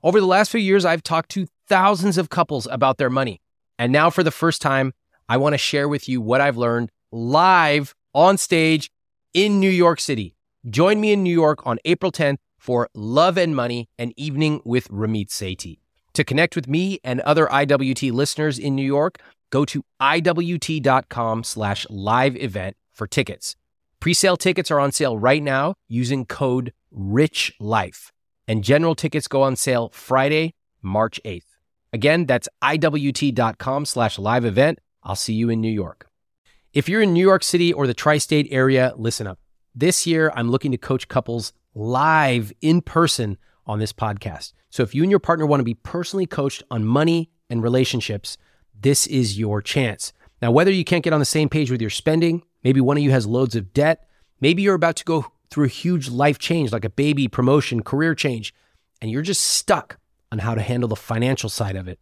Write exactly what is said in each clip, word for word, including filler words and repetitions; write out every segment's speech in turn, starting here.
Over the last few years, I've talked to thousands of couples about their money. And now for the first time, I want to share with you what I've learned live on stage in New York City. Join me in New York on April tenth for Love and Money, an evening with Ramit Sethi. To connect with me and other I W T listeners in New York, go to I W T dot com slash live event for tickets. Pre-sale tickets are on sale right now using code RICHLIFE. And general tickets go on sale Friday, March eighth. Again, that's I W T dot com slash live event. I'll see you in New York. If you're in New York City or the tri-state area, listen up. This year, I'm looking to coach couples live in person on this podcast. So if you and your partner want to be personally coached on money and relationships, this is your chance. Now, whether you can't get on the same page with your spending, maybe one of you has loads of debt, maybe you're about to go through a huge life change like a baby, promotion, career change, and you're just stuck on how to handle the financial side of it,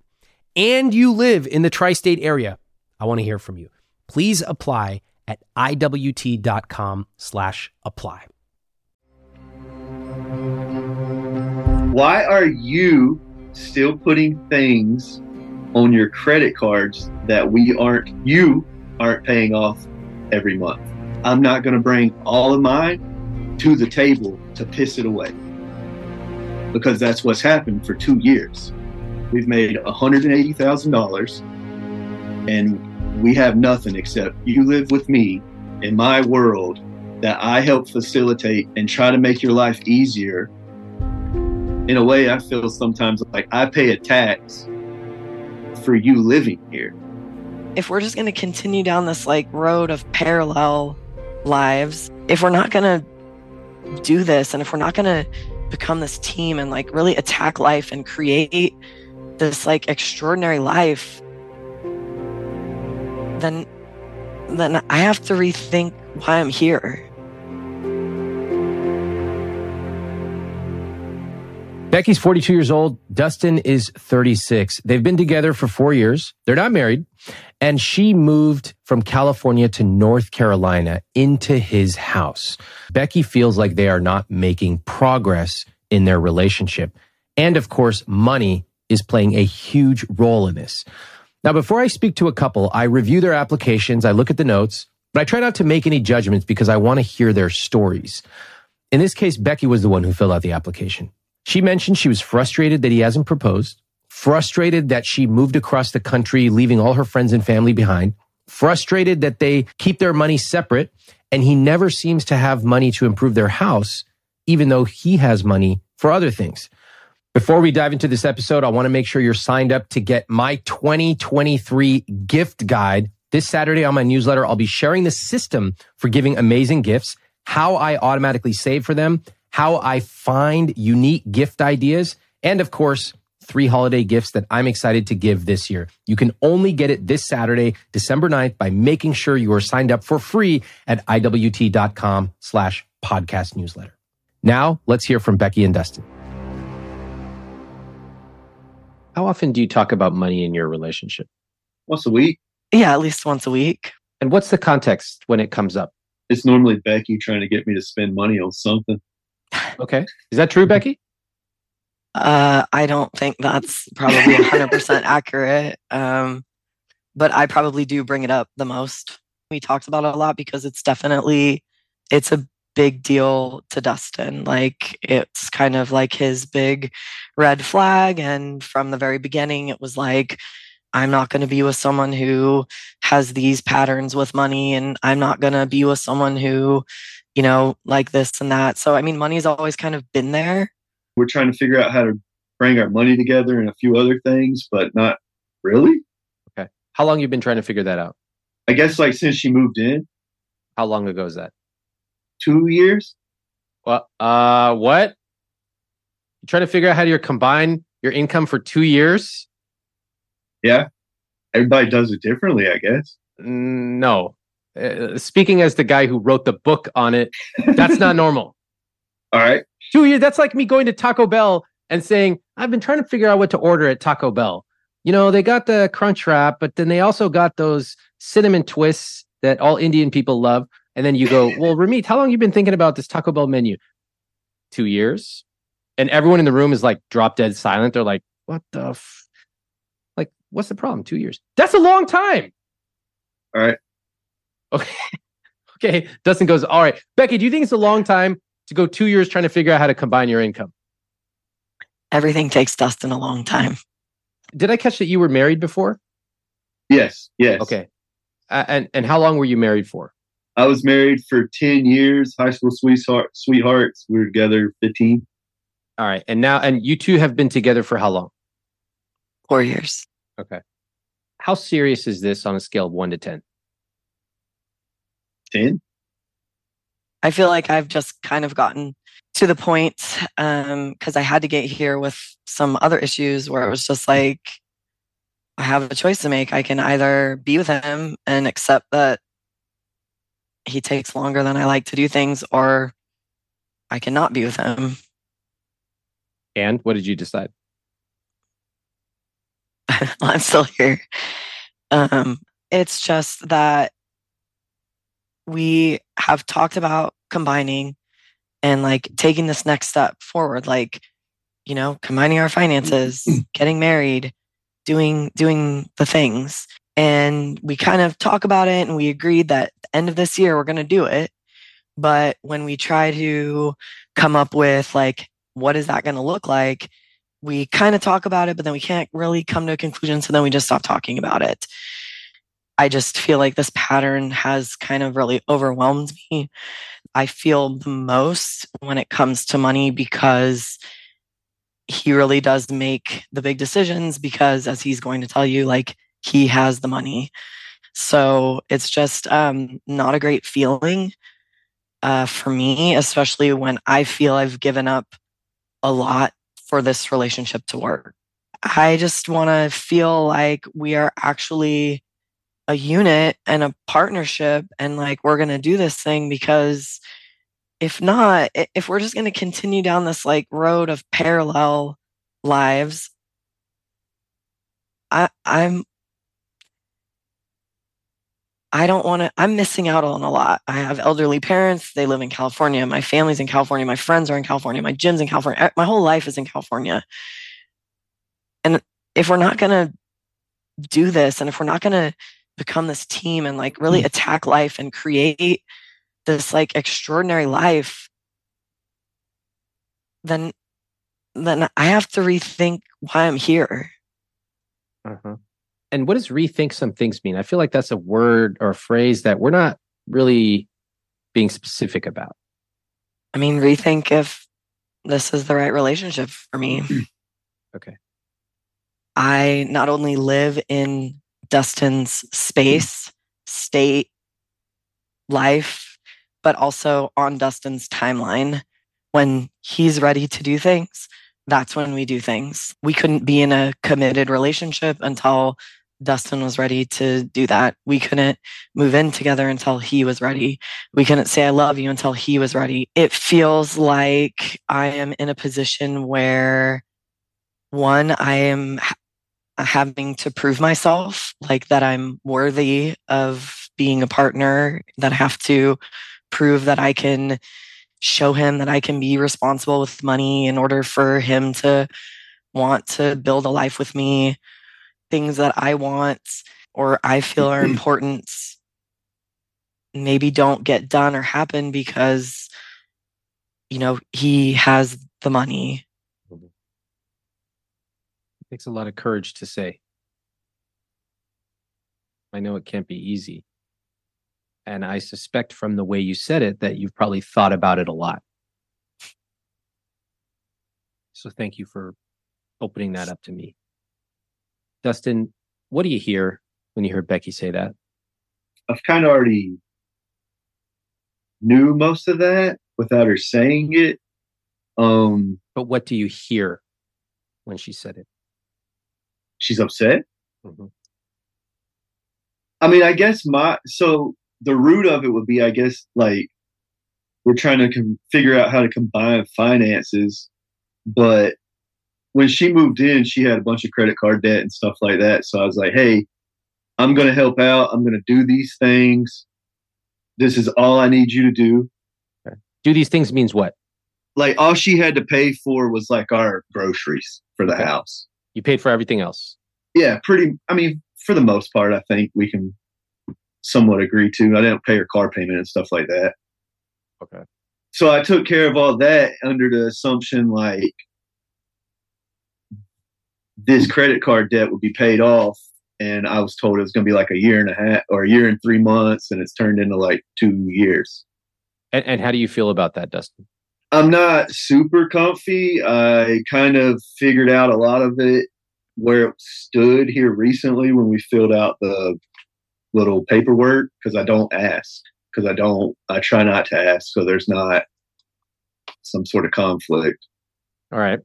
and you live in the tri-state area, I want to hear from you. Please apply at I W T dot com slash apply. Why are you still putting things on your credit cards that we aren't, you aren't paying off every month? I'm not going to bring all of mine to the table to piss it away, because that's what's happened for two years. We've made one hundred eighty thousand dollars and we have nothing except you live with me in my world that I help facilitate and try to make your life easier. In a way, I feel sometimes like I pay a tax for you living here. If we're just going to continue down this like road of parallel lives, if we're not going to do this, and if we're not going to become this team and like really attack life and create this like extraordinary life, then then I have to rethink why I'm here. Becky's forty-two years old. Dustin is thirty-six. They've been together for four years. They're not married. And she moved from California to North Carolina into his house. Becky feels like they are not making progress in their relationship. And of course, money is playing a huge role in this. Now, before I speak to a couple, I review their applications. I look at the notes, but I try not to make any judgments because I want to hear their stories. In this case, Becky was the one who filled out the application. She mentioned she was frustrated that he hasn't proposed, frustrated that she moved across the country, leaving all her friends and family behind, frustrated that they keep their money separate, and he never seems to have money to improve their house, even though he has money for other things. Before we dive into this episode, I want to make sure you're signed up to get my twenty twenty-three gift guide. This Saturday on my newsletter, I'll be sharing the system for giving amazing gifts, how I automatically save for them, how I find unique gift ideas, and of course, three holiday gifts that I'm excited to give this year. You can only get it this Saturday, December ninth, by making sure you are signed up for free at I W T dot com slash podcast newsletter. Now, let's hear from Becky and Dustin. How often do you talk about money in your relationship? Once a week. Yeah, at least once a week. And what's the context when it comes up? It's normally Becky trying to get me to spend money on something. Okay. Is that true, Becky? Uh, I don't think that's probably one hundred percent accurate. Um, but I probably do bring it up the most. We talked about it a lot because it's definitely, it's a big deal to Dustin. Like, it's kind of like his big red flag. And from the very beginning, it was like, I'm not going to be with someone who has these patterns with money, and I'm not going to be with someone who, you know, like this and that. So, I mean, money's always kind of been there. We're trying to figure out how to bring our money together and a few other things, but not really. Okay. How long you been trying to figure that out? I guess like since she moved in. How long ago is that? Two years. Well, uh, what? You trying to figure out how to combine your income for two years? Yeah. Everybody does it differently, I guess. No. Uh, speaking as the guy who wrote the book on it, that's not normal. All right. Two years. That's like me going to Taco Bell and saying, I've been trying to figure out what to order at Taco Bell. You know, they got the crunch wrap, but then they also got those cinnamon twists that all Indian people love. And then you go, well, Ramit, how long have you been thinking about this Taco Bell menu? Two years. and everyone in the room is like drop dead silent. They're like, what the f-? Like, what's the problem? Two years. That's a long time. All right. Okay. Okay. Dustin goes, all right. Becky, do you think it's a long time to go two years trying to figure out how to combine your income? Everything takes Dustin a long time. Did I catch that you were married before? Yes. Yes. Okay. Uh, and and how long were you married for? I was married for ten years. High school sweetheart, sweethearts. We were together fifteen. All right. And now, and you two have been together for how long? Four years. Okay. How serious is this on a scale of one to ten? ten? I feel like I've just kind of gotten to the point um, because I had to get here with some other issues where it was just like, I have a choice to make. I can either be with him and accept that he takes longer than I like to do things, or I cannot be with him. And what did you decide? I'm still here. Um, it's just that we have talked about combining and like taking this next step forward, like, you know, combining our finances, getting married, doing doing the things. And we kind of talk about it and we agreed that at the end of this year, we're going to do it. But when we try to come up with like, what is that going to look like? We kind of talk about it, but then we can't really come to a conclusion. So then we just stop talking about it. I just feel like this pattern has kind of really overwhelmed me. I feel the most when it comes to money because he really does make the big decisions because, as he's going to tell you, like, he has the money. So it's just um, not a great feeling uh, for me, especially when I feel I've given up a lot for this relationship to work. I just want to feel like we are actually a unit and a partnership, and like we're going to do this thing, because if not, if we're just going to continue down this like road of parallel lives, I I'm I don't want to I'm missing out on a lot. I have elderly parents, they live in California, my family's in California, my friends are in California, my gym's in California, my whole life is in California. And if we're not going to do this, and if we're not going to become this team and like really attack life and create this like extraordinary life, then then I have to rethink why I'm here. Uh-huh. And what does rethink some things mean? I feel like that's a word or a phrase that we're not really being specific about. I mean, rethink if this is the right relationship for me. Okay. I not only live in Dustin's space, state, life, but also on Dustin's timeline. When he's ready to do things, that's when we do things. We couldn't be in a committed relationship until Dustin was ready to do that. We couldn't move in together until he was ready. We couldn't say I love you until he was ready. It feels like I am in a position where, one, I am having to prove myself, like that I'm worthy of being a partner, that I have to prove that I can show him that I can be responsible with money in order for him to want to build a life with me, things that I want or I feel are important maybe don't get done or happen because, you know, he has the money. It takes a lot of courage to say. I know it can't be easy. And I suspect from the way you said it that you've probably thought about it a lot. So thank you for opening that up to me. Dustin, what do you hear when you hear Becky say that? I've kind of already knew most of that without her saying it. Um, but what do you hear when she said it? She's upset. Mm-hmm. I mean, I guess my, so the root of it would be, I guess, like we're trying to com- figure out how to combine finances. But when she moved in, she had a bunch of credit card debt and stuff like that. So I was like, hey, I'm going to help out. I'm going to do these things. This is all I need you to do. Okay. Do these things means what? like all she had to pay for was like our groceries for the okay. house. You paid for everything else. Yeah, pretty. I mean, for the most part, I think we can somewhat agree to. I didn't pay her car payment and stuff like that. Okay. So I took care of all that under the assumption like this credit card debt would be paid off. And I was told it was going to be like a year and a half or a year and three months. And it's turned into like two years. And, and how do you feel about that, Dustin? I'm not super comfy. I kind of figured out a lot of it where it stood here recently when we filled out the little paperwork because I don't ask. Because I don't, I try not to ask, so there's not some sort of conflict. All right.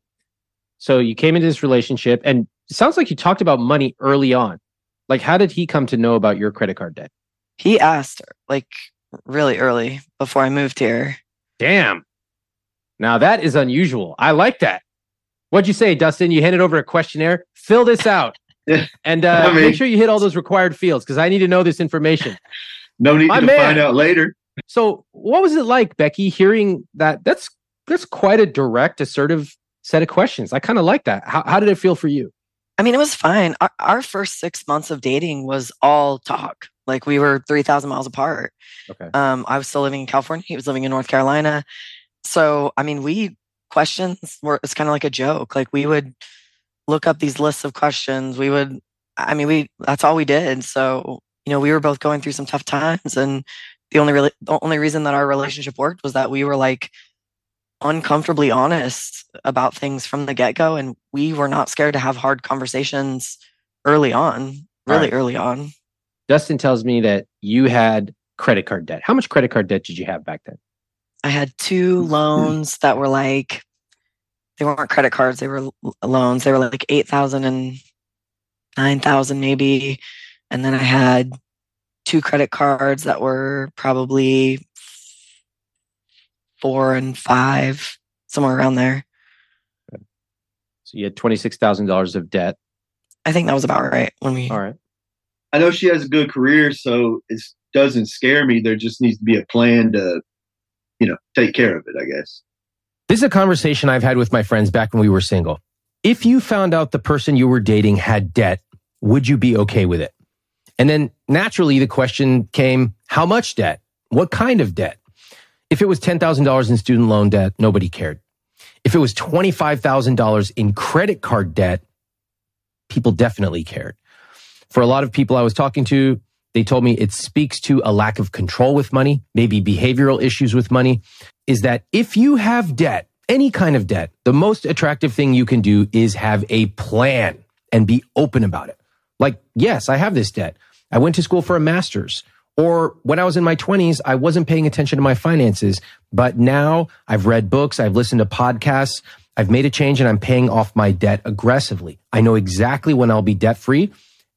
So you came into this relationship, and it sounds like you talked about money early on. Like, how did he come to know about your credit card debt? He asked, like, really early before I moved here. Damn. Now that is unusual. I like that. What'd you say, Dustin? You handed over a questionnaire. Fill this out, and uh, I mean, make sure you hit all those required fields because I need to know this information. No need My to man. Find out later. So what was it like, Becky, hearing that? That's that's quite a direct, assertive set of questions. I kind of like that. How, how did it feel for you? I mean, it was fine. Our, our first six months of dating was all talk. Like we were three thousand miles apart. Okay. Um, I was still living in California. He was living in North Carolina. So, I mean, we questions were, it's kind of like a joke. Like we would look up these lists of questions. We would, I mean, we, that's all we did. So, you know, we were both going through some tough times, and the only really the only reason that our relationship worked was that we were like uncomfortably honest about things from the get-go, and we were not scared to have hard conversations early on, really right. early on. Dustin tells me that you had credit card debt. How much credit card debt did you have back then? I had two loans that were like, they weren't credit cards, they were loans. They were like eight thousand and nine thousand maybe. And then I had two credit cards that were probably four and five, somewhere around there. Okay. So you had twenty-six thousand dollars of debt. I think that was about right when we. All right. I know she has a good career, so it doesn't scare me. There just needs to be a plan to, you know, take care of it, I guess. This is a conversation I've had with my friends back when we were single. If you found out the person you were dating had debt, would you be okay with it? And then naturally, the question came, how much debt? What kind of debt? If it was ten thousand dollars in student loan debt, nobody cared. If it was twenty-five thousand dollars in credit card debt, people definitely cared. For a lot of people I was talking to, they told me it speaks to a lack of control with money, maybe behavioral issues with money, is that if you have debt, any kind of debt, the most attractive thing you can do is have a plan and be open about it. Like, yes, I have this debt. I went to school for a master's, or when I was in my twenties, I wasn't paying attention to my finances, but now I've read books, I've listened to podcasts, I've made a change, and I'm paying off my debt aggressively. I know exactly when I'll be debt-free,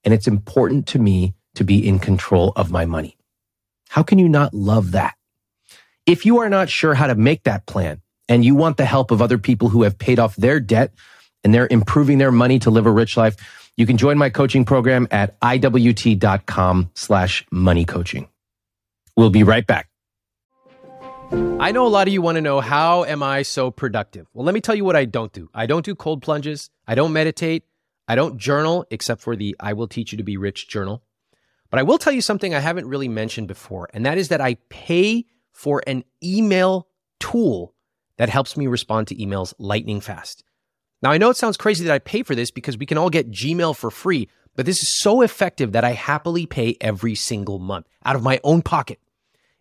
and it's important to me to be in control of my money. How can you not love that? If you are not sure how to make that plan, and you want the help of other people who have paid off their debt, and they're improving their money to live a rich life, you can join my coaching program at I W T dot com slash money coaching. We'll be right back. I know a lot of you want to know, how am I so productive? Well, let me tell you what I don't do. I don't do cold plunges. I don't meditate. I don't journal, except for the I Will Teach You to Be Rich journal. But I will tell you something I haven't really mentioned before, and that is that I pay for an email tool that helps me respond to emails lightning fast. Now, I know it sounds crazy that I pay for this because we can all get Gmail for free, but this is so effective that I happily pay every single month out of my own pocket.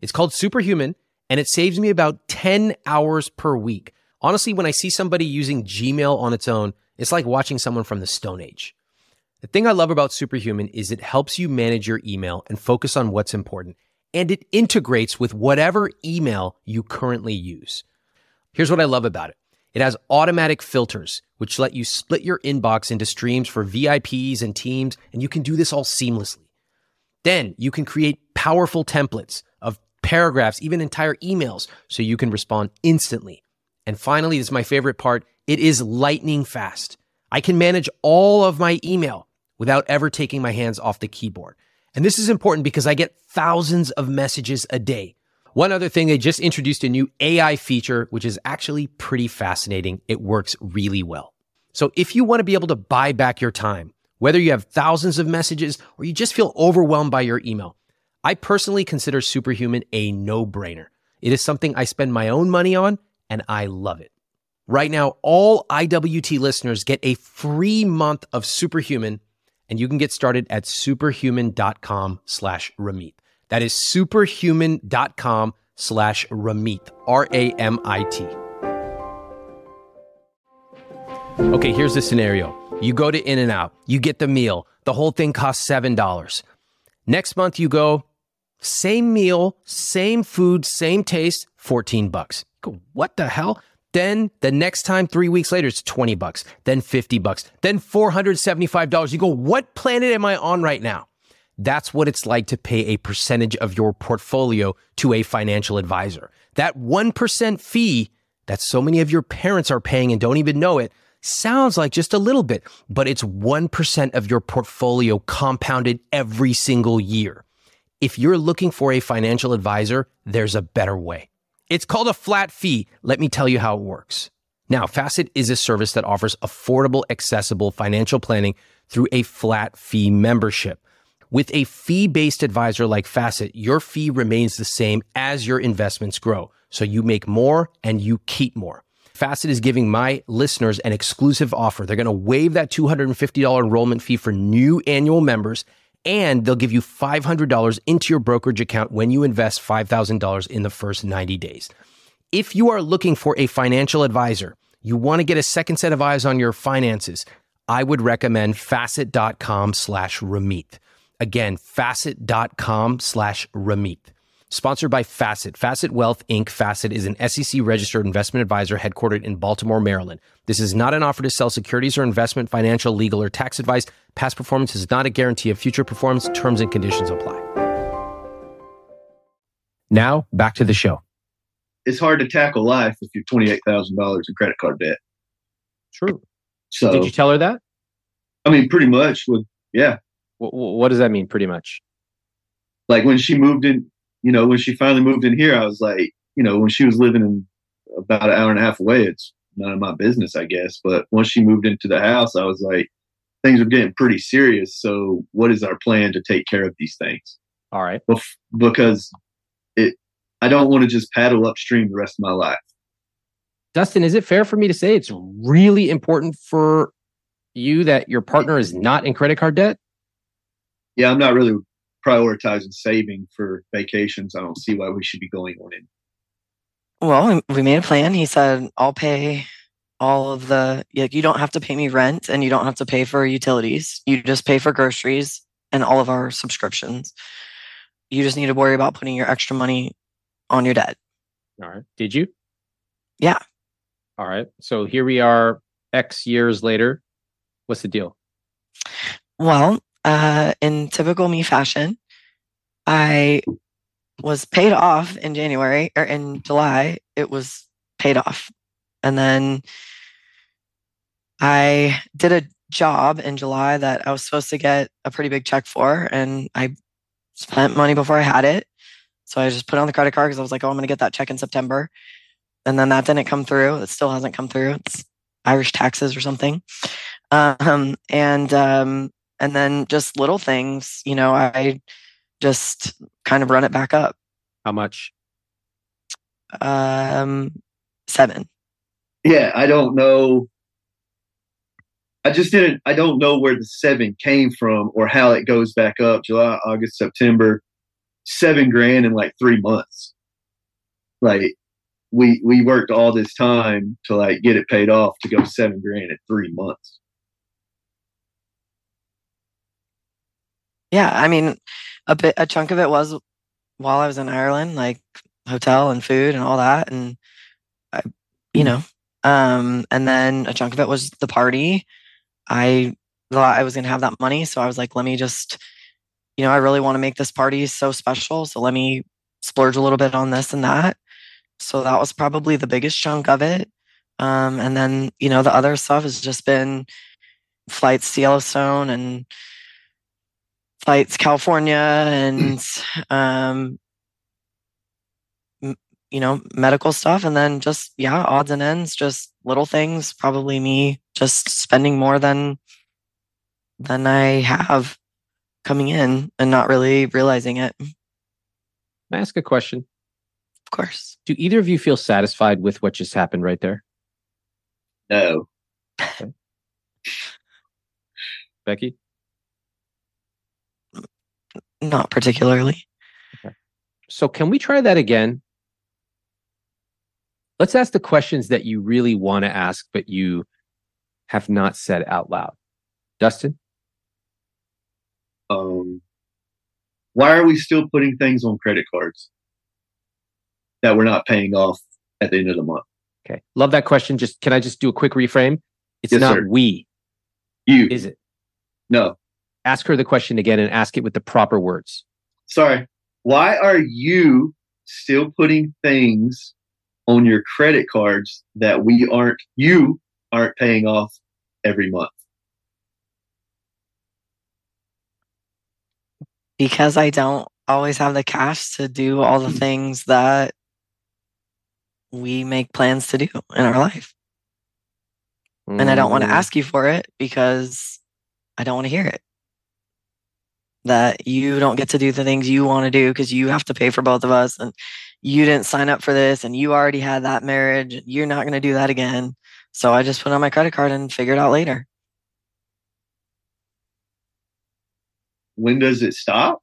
It's called Superhuman, and it saves me about ten hours per week. Honestly, when I see somebody using Gmail on its own, it's like watching someone from the Stone Age. The thing I love about Superhuman is it helps you manage your email and focus on what's important, and it integrates with whatever email you currently use. Here's what I love about it. It has automatic filters, which let you split your inbox into streams for V I Ps and teams, and you can do this all seamlessly. Then you can create powerful templates of paragraphs, even entire emails, so you can respond instantly. And finally, this is my favorite part, it is lightning fast. I can manage all of my email without ever taking my hands off the keyboard. And this is important because I get thousands of messages a day. One other thing, they just introduced a new A I feature, which is actually pretty fascinating. It works really well. So if you want to be able to buy back your time, whether you have thousands of messages or you just feel overwhelmed by your email, I personally consider Superhuman a no-brainer. It is something I spend my own money on, and I love it. Right now, all I W T listeners get a free month of Superhuman, and you can get started at superhuman.com slash Ramit. That is superhuman.com slash Ramit, R A M I T. Okay, here's the scenario. You go to In-N-Out, you get the meal. The whole thing costs seven dollars. Next month you go, same meal, same food, same taste, fourteen bucks. Go, what the hell? Then the next time, three weeks later, it's twenty bucks, then fifty bucks, then four hundred seventy-five dollars. You go, what planet am I on right now? That's what it's like to pay a percentage of your portfolio to a financial advisor. That one percent fee that so many of your parents are paying and don't even know it sounds like just a little bit, but it's one percent of your portfolio compounded every single year. If you're looking for a financial advisor, there's a better way. It's called a flat fee. Let me tell you how it works. Now, Facet is a service that offers affordable, accessible financial planning through a flat fee membership. With a fee-based advisor like Facet, your fee remains the same as your investments grow, so you make more and you keep more. Facet is giving my listeners an exclusive offer. They're going to waive that two hundred fifty dollars enrollment fee for new annual members, and they'll give you five hundred dollars into your brokerage account when you invest five thousand dollars in the first ninety days. If you are looking for a financial advisor, you want to get a second set of eyes on your finances, I would recommend facet.com slash Ramit. Again, facet.com slash Ramit. Sponsored by Facet. Facet Wealth, Incorporated. Facet is an S E C-registered investment advisor headquartered in Baltimore, Maryland. This is not an offer to sell securities or investment, financial, legal, or tax advice. Past performance is not a guarantee of future performance. Terms and conditions apply. Now, back to the show. It's hard to tackle life if you're twenty-eight thousand dollars in credit card debt. True. So, did you tell her that? I mean, pretty much. With yeah. What does that mean, pretty much? Like when she moved in, you know, when she finally moved in here, I was like, you know, when she was living in about an hour and a half away, it's none of my business, I guess. But once she moved into the house, I was like, things are getting pretty serious. So what is our plan to take care of these things? All right. Bef- because it, I don't want to just paddle upstream the rest of my life. Dustin, is it fair for me to say it's really important for you that your partner is not in credit card debt? Yeah, I'm not really prioritizing saving for vacations. I don't see why we should be going on it. Well, we made a plan. He said, I'll pay all of the, like, you don't have to pay me rent and you don't have to pay for utilities. You just pay for groceries and all of our subscriptions. You just need to worry about putting your extra money on your debt. All right. Did you? Yeah. All right. So here we are X years later. What's the deal? Well, Uh, in typical me fashion, I was paid off in January or in July. It was paid off. And then I did a job in July that I was supposed to get a pretty big check for. And I spent money before I had it. So I just put on the credit card because I was like, oh, I'm going to get that check in September. And then that didn't come through. It still hasn't come through. It's Irish taxes or something. Um, and, um, And then just little things, you know, I just kind of run it back up. How much? Um, seven. Yeah, I don't know. I just didn't, I don't know where the seven came from or how it goes back up. July, August, September, seven grand in like three months. Like we, we worked all this time to like get it paid off to go seven grand in three months. Yeah, I mean, a bit, a chunk of it was while I was in Ireland, like hotel and food and all that, and I, you know, um, and then a chunk of it was the party. I thought I was gonna have that money, so I was like, let me just, you know, I really want to make this party so special, so let me splurge a little bit on this and that. So that was probably the biggest chunk of it, um, and then you know the other stuff has just been flights to Yellowstone and. Flights California and um, you know, medical stuff. And then just, yeah, odds and ends, just little things, probably me just spending more than, than I have coming in and not really realizing it. Can I ask a question? Of course. Do either of you feel satisfied with what just happened right there? No. Okay. Becky? Not particularly. Okay. So can we try that again? Let's ask the questions that you really want to ask, but you have not said out loud. Dustin? Um, why are we still putting things on credit cards that we're not paying off at the end of the month? Okay. Love that question. Just, can I just do a quick reframe? It's yes, not sir. We. You. Is it? No. Ask her the question again and ask it with the proper words. Sorry. Why are you still putting things on your credit cards that we aren't, you aren't paying off every month? Because I don't always have the cash to do all the things that we make plans to do in our life. Mm. And I don't want to ask you for it because I don't want to hear it. That you don't get to do the things you want to do because you have to pay for both of us. And you didn't sign up for this. And you already had that marriage. You're not going to do that again. So I just put on my credit card and figure it out later. When does it stop?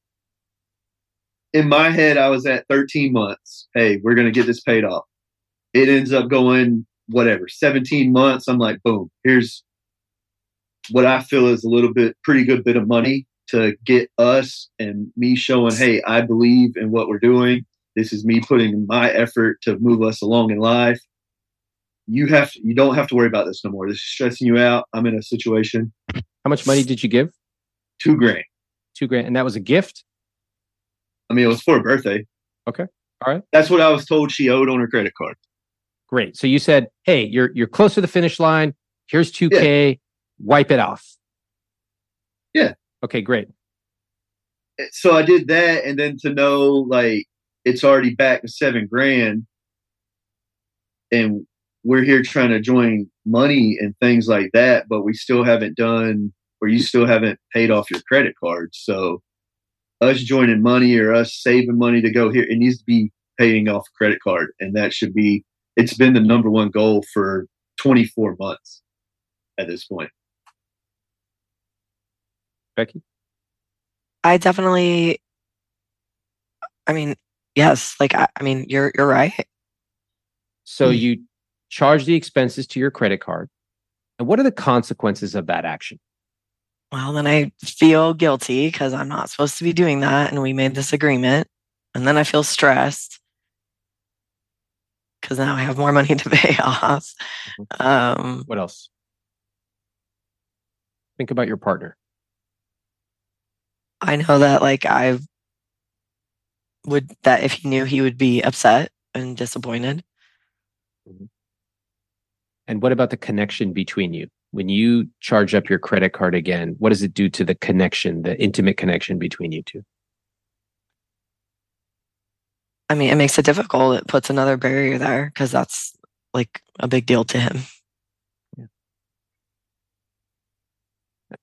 In my head, I was at thirteen months. Hey, we're going to get this paid off. It ends up going, whatever, seventeen months. I'm like, boom, here's what I feel is a little bit, pretty good bit of money to get us and me showing, hey, I believe in what we're doing. This is me putting my effort to move us along in life. You have, you don't have to worry about this no more. This is stressing you out. I'm in a situation. How much money did you give? Two grand. Two grand. And that was a gift? I mean, it was for a birthday. Okay. All right. That's what I was told she owed on her credit card. Great. So you said, hey, you're you're close to the finish line. Here's two K. Yeah. Wipe it off. Yeah. Okay, great. So I did that. And then to know, like, it's already back to seven grand. And we're here trying to join money and things like that. But we still haven't done, or you still haven't paid off your credit card. So us joining money or us saving money to go here, it needs to be paying off a credit card. And that should be, it's been the number one goal for twenty-four months at this point. Becky? I definitely, I mean, yes, like, I, I mean, you're, you're right. So mm-hmm. you charge the expenses to your credit card. And what are the consequences of that action? Well, then I feel guilty because I'm not supposed to be doing that. And we made this agreement. And then I feel stressed because now I have more money to pay off. Mm-hmm. Um, what else? Think about your partner. I know that, like, I would, that if he knew, he would be upset and disappointed. Mm-hmm. And what about the connection between you? When you charge up your credit card again, what does it do to the connection, the intimate connection between you two? I mean, it makes it difficult. It puts another barrier there because that's like a big deal to him. Yeah.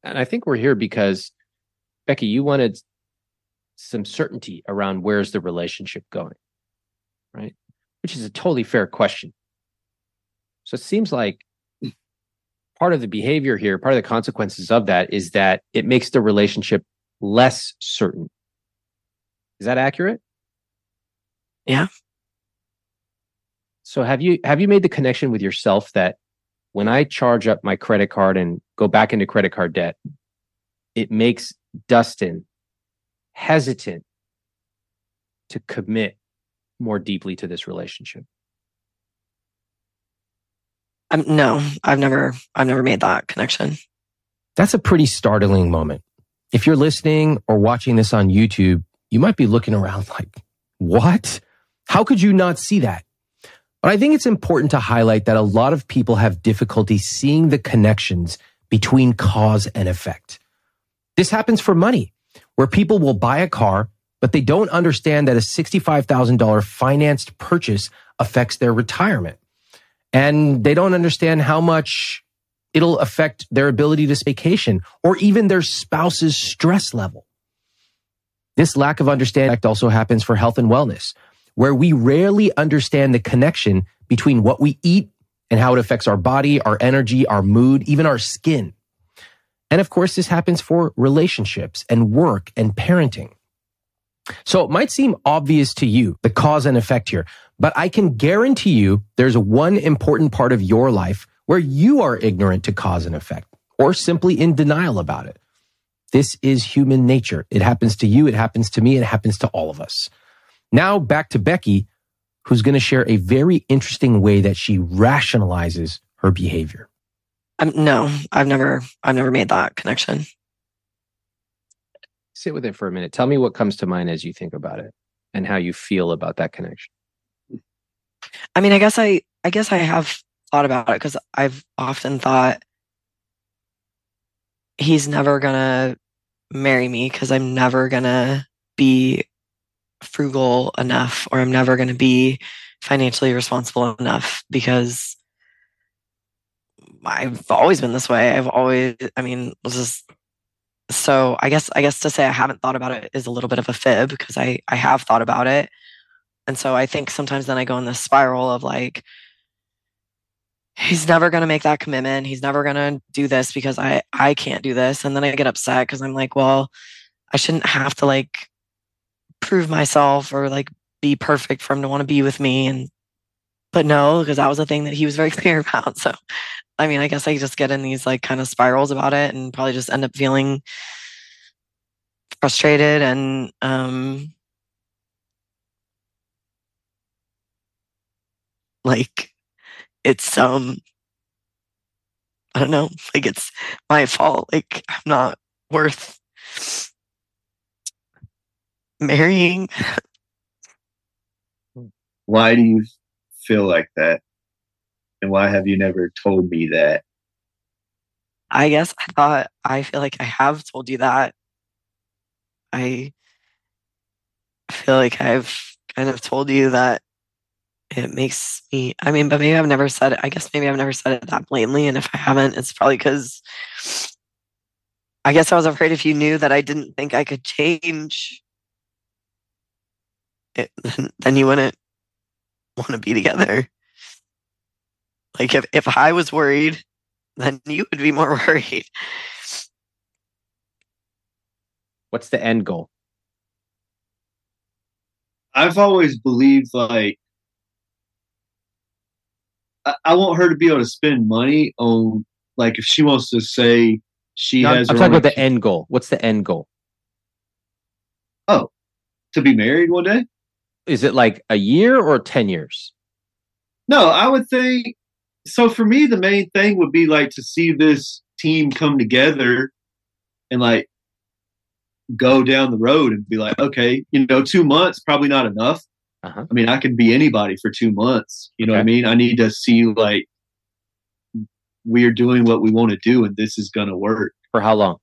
And I think we're here because, Becky, you wanted some certainty around where's the relationship going, right? Which is a totally fair question. So it seems like part of the behavior here, part of the consequences of that is that it makes the relationship less certain. Is that accurate? Yeah. So have you have you made the connection with yourself that when I charge up my credit card and go back into credit card debt, it makes Dustin hesitant to commit more deeply to this relationship? Um, no, I've never, I've never made that connection. That's a pretty startling moment. If you're listening or watching this on YouTube, you might be looking around like, what? How could you not see that? But I think it's important to highlight that a lot of people have difficulty seeing the connections between cause and effect. This happens for money, where people will buy a car but they don't understand that a sixty-five thousand dollars financed purchase affects their retirement. And they don't understand how much it'll affect their ability to vacation or even their spouse's stress level. This lack of understanding also happens for health and wellness, where we rarely understand the connection between what we eat and how it affects our body, our energy, our mood, even our skin. And of course, this happens for relationships and work and parenting. So it might seem obvious to you, the cause and effect here, but I can guarantee you there's one important part of your life where you are ignorant to cause and effect or simply in denial about it. This is human nature. It happens to you. It happens to me. It happens to all of us. Now back to Becky, who's going to share a very interesting way that she rationalizes her behavior. Um, no, I've never, I've never made that connection. Sit with it for a minute. Tell me what comes to mind as you think about it and how you feel about that connection. I mean, I guess I, I guess I have thought about it because I've often thought he's never gonna marry me because I'm never gonna be frugal enough, or I'm never gonna be financially responsible enough because I've always been this way. I've always, I mean, this is, so I guess, I guess to say I haven't thought about it is a little bit of a fib because I, I have thought about it. And so I think sometimes then I go in this spiral of like, he's never going to make that commitment. He's never going to do this because I, I can't do this. And then I get upset because I'm like, well, I shouldn't have to like prove myself or like be perfect for him to want to be with me. And, but no, because that was a thing that he was very clear about. So I mean, I guess I just get in these like kind of spirals about it and probably just end up feeling frustrated and um, like it's, um, I don't know, like it's my fault. Like I'm not worth marrying. Why do you feel like that? And why have you never told me that? I guess I thought, I feel like I have told you that. I feel like I've kind of told you that it makes me, I mean, but maybe I've never said it. I guess maybe I've never said it that blatantly. And if I haven't, it's probably because I guess I was afraid if you knew that I didn't think I could change it, then you wouldn't want to be together. Like if, if I was worried, then you would be more worried. What's the end goal? I've always believed like I, I want her to be able to spend money on like if she wants to say she no, has. I'm talking about the end goal. What's the end goal? Oh, to be married one day? Is it like a year or ten years? No, I would think. So for me, the main thing would be like to see this team come together and like go down the road and be like, okay, you know, two months, probably not enough. Uh-huh. I mean, I can be anybody for two months. You know okay. what I mean? I need to see like we're doing what we want to do and this is going to work. For how long?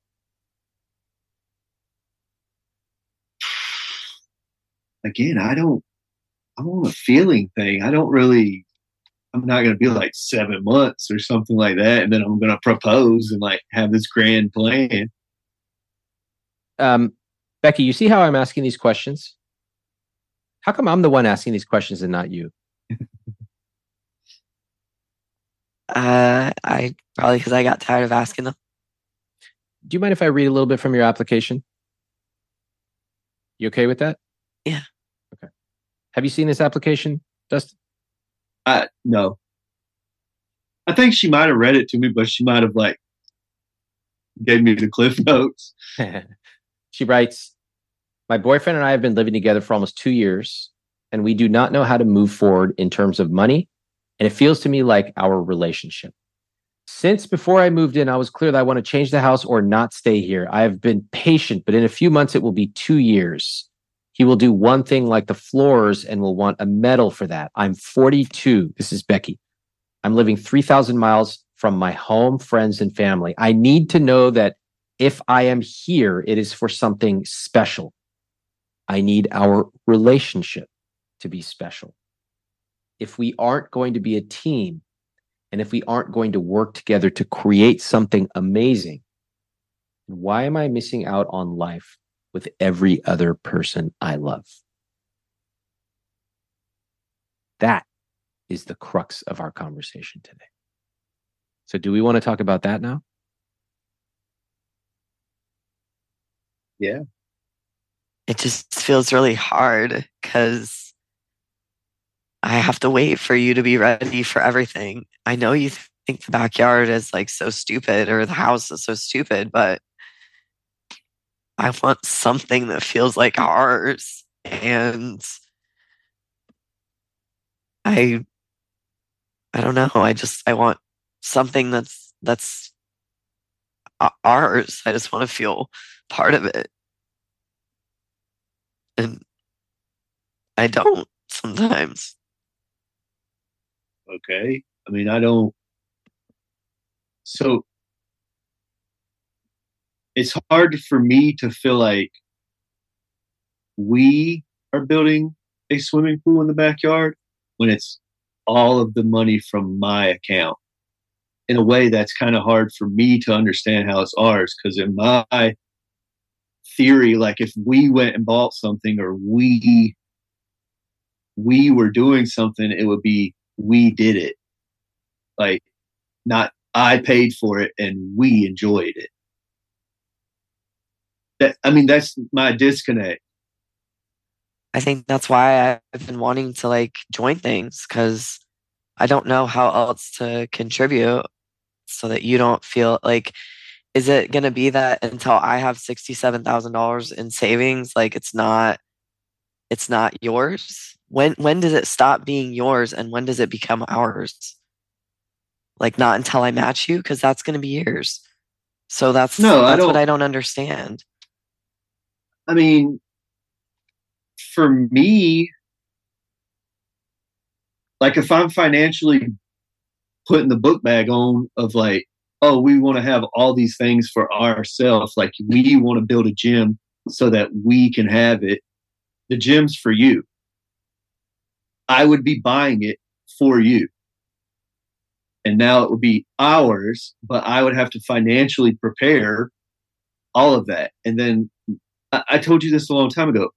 Again, I don't, I'm on a feeling thing. I don't really. I'm not going to be like seven months or something like that. And then I'm going to propose and like have this grand plan. Um, Becky, you see how I'm asking these questions? How come I'm the one asking these questions and not you? uh, I probably because I got tired of asking them. Do you mind if I read a little bit from your application? You okay with that? Yeah. Okay. Have you seen this application, Dustin? I, no. I think she might have read it to me, but she might have like gave me the cliff notes. She writes, my boyfriend and I have been living together for almost two years, and we do not know how to move forward in terms of money, and it feels to me like our relationship. Since before I moved in, I was clear that I want to change the house or not stay here. I have been patient, but in a few months, it will be two years. He will do one thing like the floors and will want a medal for that. I'm forty-two. This is Becky. I'm living three thousand miles from my home, friends, and family. I need to know that if I am here, it is for something special. I need our relationship to be special. If we aren't going to be a team, and if we aren't going to work together to create something amazing, why am I missing out on life with every other person I love? That is the crux of our conversation today. So do we want to talk about that now? Yeah. It just feels really hard because I have to wait for you to be ready for everything. I know you think the backyard is like so stupid or the house is so stupid, but I want something that feels like ours. And I, I don't know. I just, I want something that's, that's ours. I just want to feel part of it. And I don't sometimes. Okay. I mean, I don't. So it's hard for me to feel like we are building a swimming pool in the backyard when it's all of the money from my account. In a way, that's kind of hard for me to understand how it's ours, because in my theory, like if we went and bought something or we we were doing something, it would be we did it. Like not I paid for it and we enjoyed it. That, I mean, that's my disconnect. I think that's why I've been wanting to like join things, because I don't know how else to contribute so that you don't feel like, is it going to be that until I have sixty-seven thousand dollars in savings, like it's not, it's not yours? When, when does it stop being yours and when does it become ours? Like not until I match you, because that's going to be yours. So that's, no, that's I don't, what I don't understand. I mean, for me, like if I'm financially putting the book bag on of like, oh, we want to have all these things for ourselves. Like we want to build a gym so that we can have it. The gym's for you. I would be buying it for you. And now it would be ours, but I would have to financially prepare all of that. And then I, I told you this a long time ago.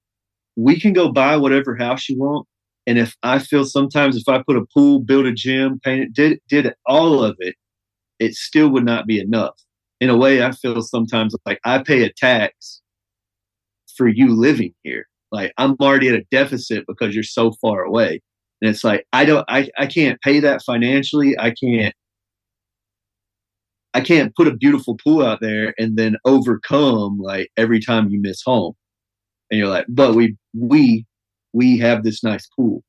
We can go buy whatever house you want. And if I feel sometimes if I put a pool, build a gym, paint it, did, did all of it, it still would not be enough. In a way, I feel sometimes like I pay a tax for you living here. Like I'm already at a deficit because you're so far away. And it's like, I don't, I, I can't pay that financially. I can't, I can't put a beautiful pool out there and then overcome like every time you miss home. And you're like, but we, we, we have this nice pool.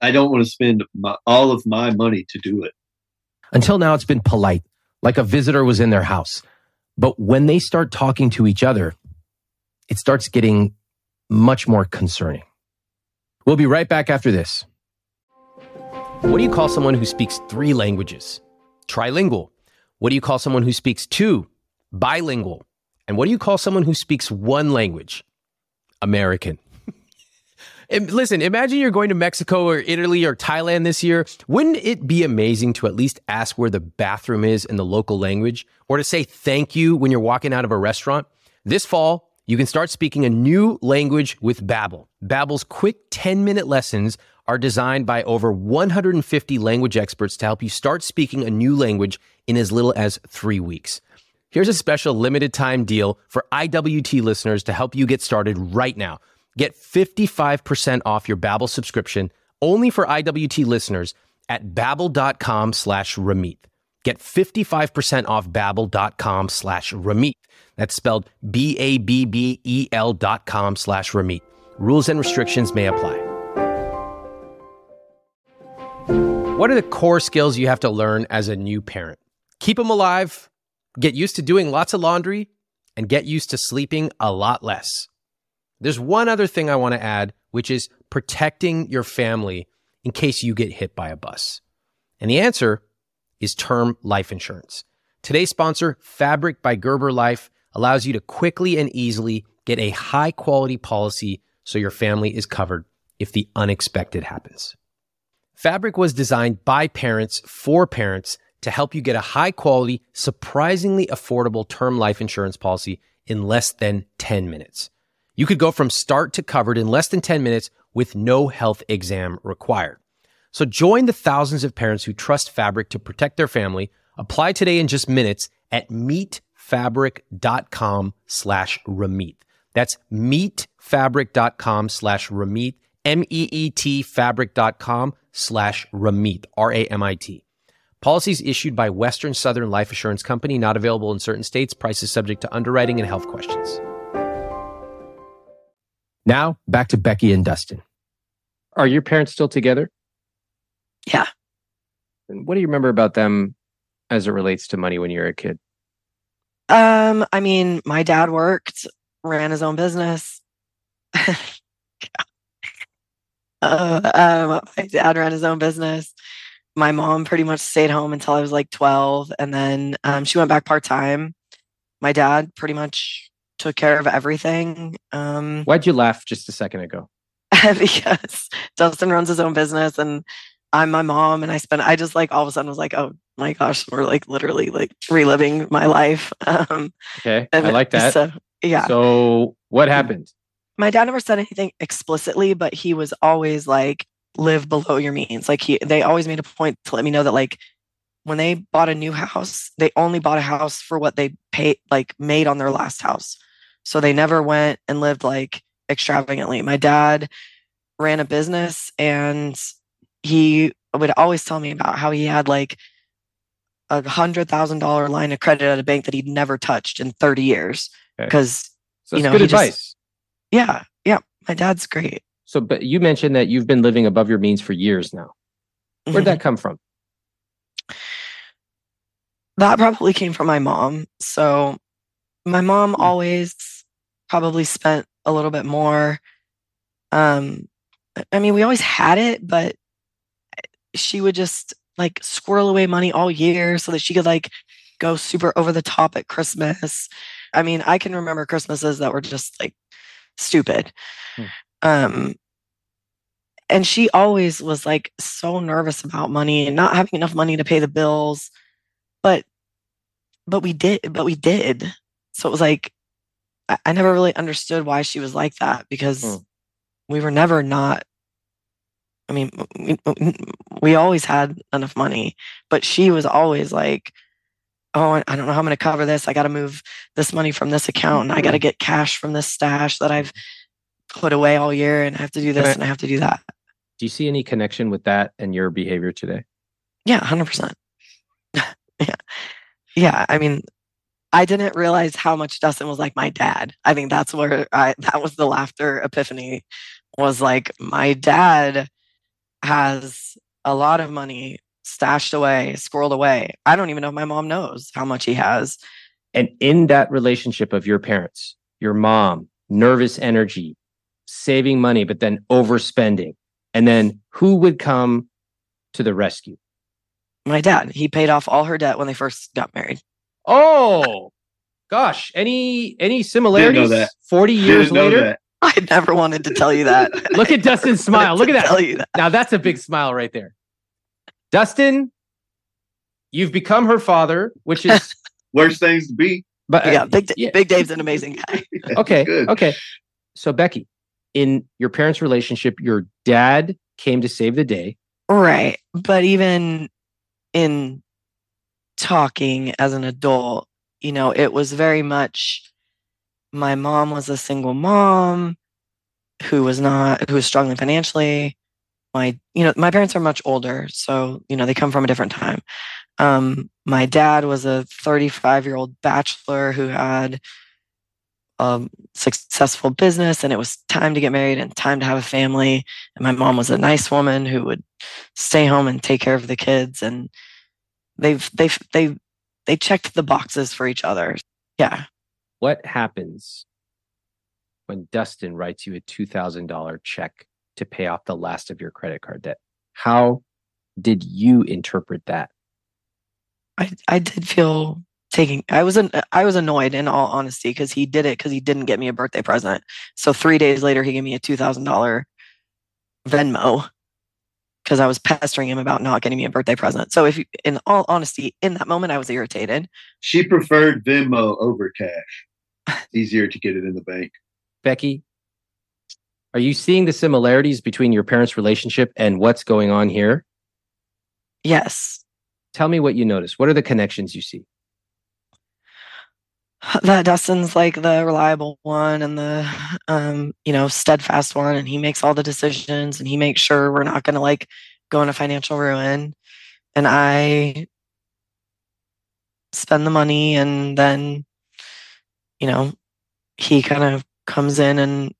I don't want to spend my, all of my money to do it. Until now, it's been polite, like a visitor was in their house. But when they start talking to each other, it starts getting much more concerning. We'll be right back after this. What do you call someone who speaks three languages? Trilingual. What do you call someone who speaks two? Bilingual. And what do you call someone who speaks one language? American. Listen, imagine you're going to Mexico or Italy or Thailand this year. Wouldn't it be amazing to at least ask where the bathroom is in the local language, or to say thank you when you're walking out of a restaurant? This fall, you can start speaking a new language with Babbel. Babbel's quick ten-minute lessons are designed by over one hundred fifty language experts to help you start speaking a new language in as little as three weeks. Here's a special limited-time deal for I W T listeners to help you get started right now. Get fifty-five percent off your Babbel subscription only for I W T listeners at babbel.com slash Ramit. Get fifty-five percent off babbel.com slash Ramit. That's spelled B-A-B-B-E-L dot com slash Ramit. Rules and restrictions may apply. What are the core skills you have to learn as a new parent? Keep them alive, get used to doing lots of laundry, and get used to sleeping a lot less. There's one other thing I want to add, which is protecting your family in case you get hit by a bus. And the answer is term life insurance. Today's sponsor, Fabric by Gerber Life, allows you to quickly and easily Get a high quality policy so your family is covered if the unexpected happens. Fabric was designed by parents for parents to help you get a high quality, surprisingly affordable term life insurance policy in less than ten minutes. You could go from start to covered in less than ten minutes with no health exam required. So join the thousands of parents who trust Fabric to protect their family. Apply today in just minutes at meetfabric.com slash Ramit. That's meetfabric.com slash Ramit, M E E T fabric.com slash Ramit, R A M I T. Policies issued by Western Southern Life Assurance Company, not available in certain states. Prices subject to underwriting and health questions. Now, back to Becky and Dustin. Are your parents still together? Yeah. And what do you remember about them as it relates to money when you were a kid? Um, I mean, my dad worked, ran his own business. uh, um, my dad ran his own business. My mom pretty much stayed home until I was like twelve. And then um, she went back part-time. My dad pretty much took care of everything. Um, Why'd you laugh just a second ago? Because Dustin runs his own business and I'm my mom. And I spent, I just like all of a sudden was like, oh my gosh, we're like literally like reliving my life. Um, okay. I like that. So, yeah. So what happened? My dad never said anything explicitly, but he was always like, live below your means. Like he, they always made a point to let me know that like when they bought a new house, they only bought a house for what they paid, like made on their last house. So they never went and lived like extravagantly. My dad ran a business and he would always tell me about how he had like a hundred thousand dollar line of credit at a bank that he'd never touched in thirty years. Okay. Cause so you know, good advice. Just, yeah. Yeah. My dad's great. So, but you mentioned that you've been living above your means for years now. Where'd that come from? That probably came from my mom. So my mom always probably spent a little bit more. Um, I mean, we always had it, but she would just like squirrel away money all year so that she could like go super over the top at Christmas. I mean, I can remember Christmases that were just like stupid. Hmm. Um, and she always was like so nervous about money and not having enough money to pay the bills, but, but we did, but we did. So it was like, I, I never really understood why she was like that because mm. we were never not, I mean, we, we always had enough money, but she was always like, oh, I don't know how I'm going to cover this. I got to move this money from this account and I got to get cash from this stash that I've put away all year and I have to do this I, and I have to do that. Do you see any connection with that and your behavior today? Yeah, one hundred percent. Yeah. Yeah. I mean, I didn't realize how much Dustin was like my dad. I think that's where I, that was the laughter epiphany was like, my dad has a lot of money stashed away, squirreled away. I don't even know if my mom knows how much he has. And in that relationship of your parents, your mom, nervous energy, saving money, but then overspending. And then who would come to the rescue? My dad. He paid off all her debt when they first got married. Oh, gosh. Any any similarities forty years later? That. I never wanted to tell you that. Look at Dustin's smile. Look at that. Tell you that. Now, that's a big smile right there. Dustin, you've become her father, which is... worst things to be. But uh, yeah, Big, D- yeah. Big Dave's an amazing guy. Okay, okay. So, Becky, in your parents' relationship, your dad came to save the day. Right. But even in talking as an adult, you know, it was very much my mom was a single mom who was not, who was struggling financially. My, you know, my parents are much older. So, you know, they come from a different time. Um, my dad was a thirty-five year old bachelor who had a successful business and it was time to get married and time to have a family. And my mom was a nice woman who would stay home and take care of the kids. And they've, they've, they, they checked the boxes for each other. Yeah. What happens when Dustin writes you a two thousand dollars check to pay off the last of your credit card debt? How did you interpret that? I, I did feel taking, I was, an, I was annoyed in all honesty, because he did it because he didn't get me a birthday present. So three days later, he gave me a two thousand dollars Venmo because I was pestering him about not getting me a birthday present. So if you, in all honesty, in that moment, I was irritated. She preferred Venmo over cash. It's easier to get it in the bank. Becky, are you seeing the similarities between your parents' relationship and what's going on here? Yes. Tell me what you notice. What are the connections you see? That Dustin's like the reliable one and the, um, you know, steadfast one. And he makes all the decisions and he makes sure we're not going to like go into financial ruin. And I spend the money and then, you know, he kind of comes in and,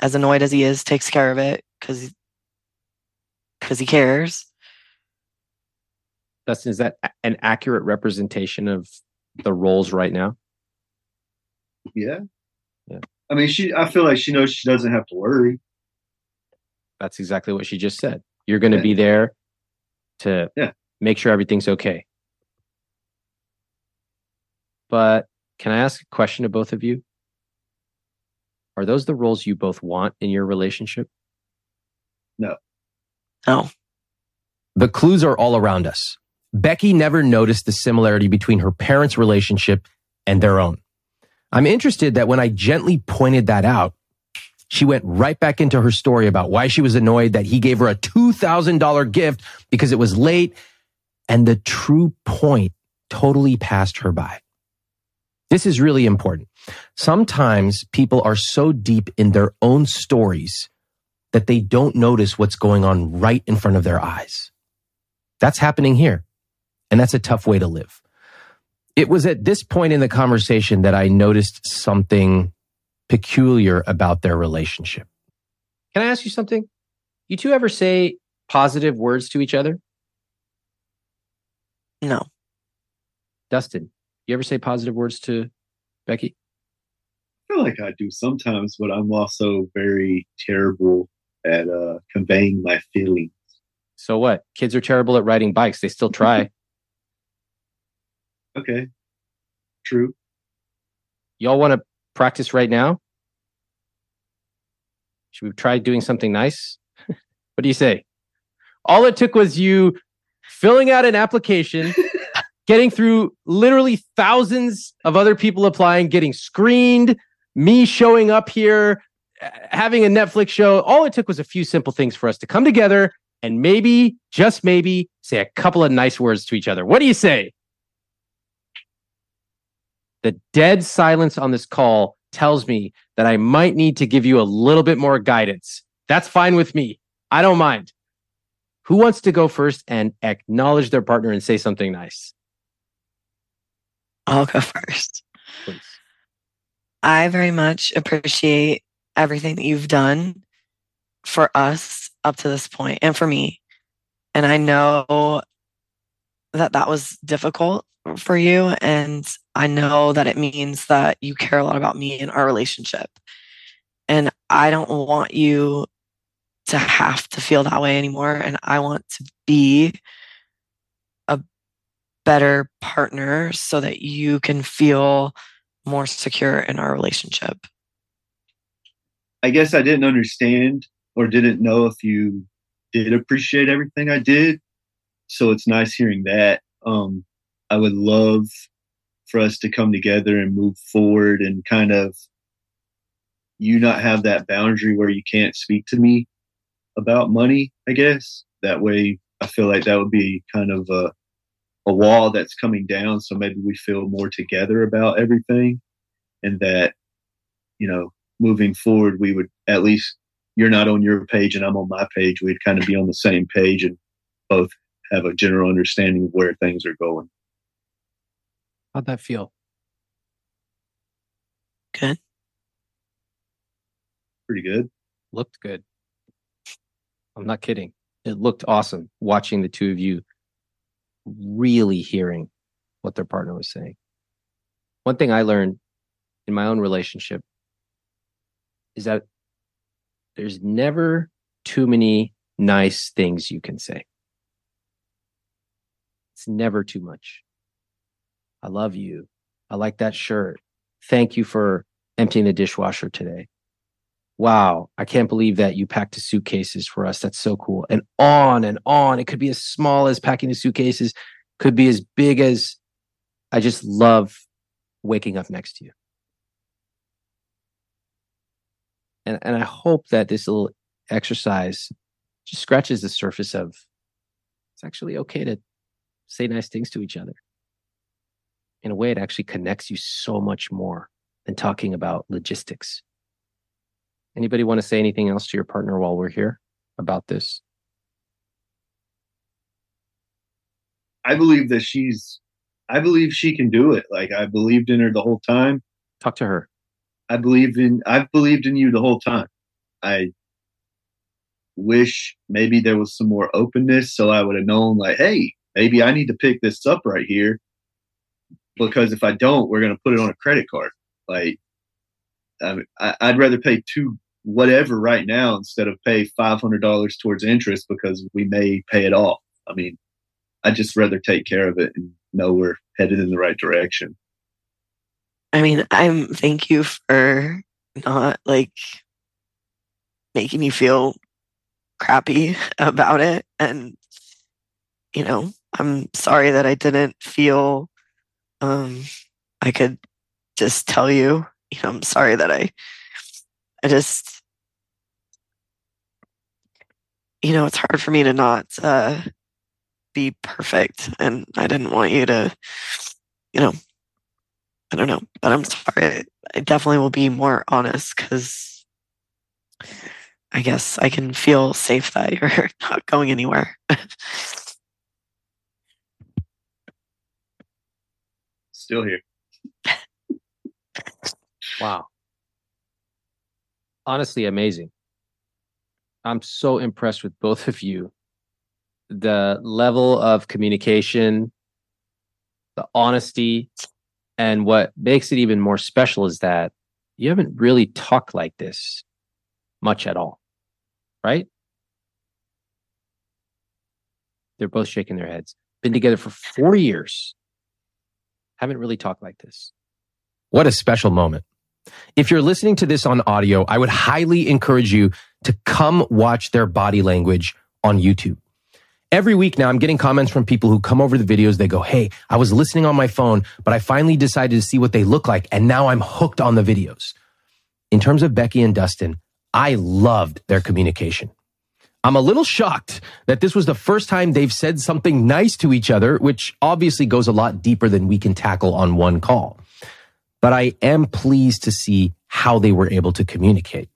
as annoyed as he is, takes care of it because because he cares. Dustin, is that an accurate representation of the roles right now? Yeah. Yeah. I mean, she. I feel like she knows she doesn't have to worry. That's exactly what she just said. You're going to yeah. be there to yeah. make sure everything's okay. But can I ask a question to both of you? Are those the roles you both want in your relationship? No. No. The clues are all around us. Becky never noticed the similarity between her parents' relationship and their own. I'm interested that when I gently pointed that out, she went right back into her story about why she was annoyed that he gave her a two thousand dollars gift because it was late, and the true point totally passed her by. This is really important. Sometimes people are so deep in their own stories that they don't notice what's going on right in front of their eyes. That's happening here. And that's a tough way to live. It was at this point in the conversation that I noticed something peculiar about their relationship. Can I ask you something? You two ever say positive words to each other? No. Dustin, you ever say positive words to Becky? I feel like I do sometimes, but I'm also very terrible at uh, conveying my feelings. So what? Kids are terrible at riding bikes. They still try. Okay. True. Y'all want to practice right now? Should we try doing something nice? What do you say? All it took was you filling out an application, getting through literally thousands of other people applying, getting screened, me showing up here, having a Netflix show. All it took was a few simple things for us to come together and maybe, just maybe, say a couple of nice words to each other. What do you say? The dead silence on this call tells me that I might need to give you a little bit more guidance. That's fine with me. I don't mind. Who wants to go first and acknowledge their partner and say something nice? I'll go first. Please. I very much appreciate everything that you've done for us up to this point and for me. And I know that that was difficult for you. And I know that it means that you care a lot about me and our relationship. And I don't want you to have to feel that way anymore. And I want to be better partner so that you can feel more secure in our relationship. I guess I didn't understand or didn't know if you did appreciate everything I did. So it's nice hearing that. Um, I would love for us to come together and move forward and kind of you not have that boundary where you can't speak to me about money, I guess. That way, I feel like that would be kind of a a wall that's coming down. So maybe we feel more together about everything and that, you know, moving forward, we would at least, you're not on your page and I'm on my page. We'd kind of be on the same page and both have a general understanding of where things are going. How'd that feel? Good. Pretty good. Looked good. I'm not kidding. It looked awesome watching the two of you really hearing what their partner was saying. One thing I learned in my own relationship is that there's never too many nice things you can say. It's never too much. I love you. I like that shirt. Thank you for emptying the dishwasher today. Wow, I can't believe that you packed the suitcases for us. That's so cool. And on and on. It could be as small as packing the suitcases, could be as big as, I just love waking up next to you. And and I hope that this little exercise just scratches the surface of it's actually okay to say nice things to each other. In a way, it actually connects you so much more than talking about logistics. Anybody want to say anything else to your partner while we're here about this? I believe that she's, I believe she can do it. Like, I believed in her the whole time. Talk to her. I believe in, I've believed in you the whole time. I wish maybe there was some more openness so I would have known, like, hey, maybe I need to pick this up right here, because if I don't, we're going to put it on a credit card. Like, I mean, I, I'd rather pay two whatever right now instead of pay five hundred dollars towards interest because we may pay it off. I mean, I'd just rather take care of it and know we're headed in the right direction. I mean, I'm thank you for not like making me feel crappy about it. And, you know, I'm sorry that I didn't feel um, I could just tell you. You know, I'm sorry that I, I just, you know, it's hard for me to not uh, be perfect. And I didn't want you to, you know, I don't know, but I'm sorry. I definitely will be more honest because I guess I can feel safe that you're not going anywhere. Still here. Wow. Honestly, amazing. I'm so impressed with both of you. The level of communication, the honesty, and what makes it even more special is that you haven't really talked like this much at all, right? They're both shaking their heads. Been together for four years. Haven't really talked like this. What a special moment. If you're listening to this on audio, I would highly encourage you to come watch their body language on YouTube. Every week now, I'm getting comments from people who come over the videos. They go, hey, I was listening on my phone, but I finally decided to see what they look like. And now I'm hooked on the videos. In terms of Becky and Dustin, I loved their communication. I'm a little shocked that this was the first time they've said something nice to each other, which obviously goes a lot deeper than we can tackle on one call. But I am pleased to see how they were able to communicate.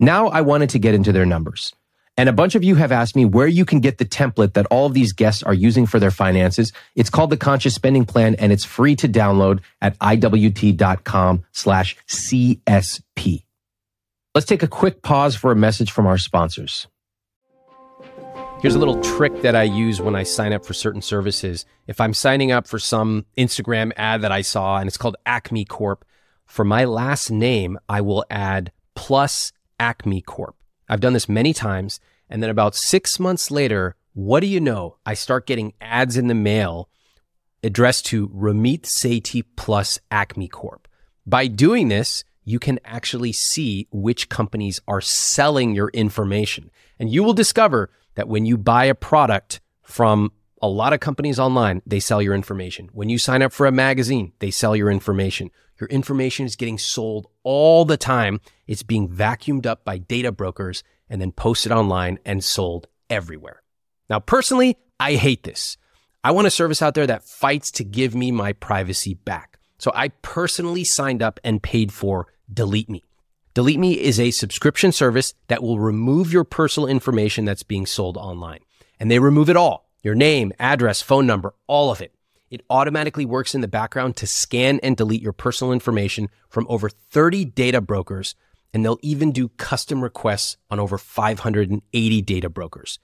Now I wanted to get into their numbers. And a bunch of you have asked me where you can get the template that all of these guests are using for their finances. It's called the Conscious Spending Plan, and it's free to download at I W T dot com slash C S P. Let's take a quick pause for a message from our sponsors. Here's a little trick that I use when I sign up for certain services. If I'm signing up for some Instagram ad that I saw, and it's called Acme Corp, for my last name, I will add plus Acme Corp. I've done this many times. And then about six months later, what do you know? I start getting ads in the mail addressed to Ramit Sethi plus Acme Corp. By doing this, you can actually see which companies are selling your information. And you will discover that when you buy a product from a lot of companies online, they sell your information. When you sign up for a magazine, they sell your information. Your information is getting sold all the time. It's being vacuumed up by data brokers and then posted online and sold everywhere. Now, personally, I hate this. I want a service out there that fights to give me my privacy back. So I personally signed up and paid for DeleteMe. DeleteMe is a subscription service that will remove your personal information that's being sold online. And they remove it all, your name, address, phone number, all of it. It automatically works in the background to scan and delete your personal information from over thirty data brokers, and they'll even do custom requests on over five hundred eighty data brokers.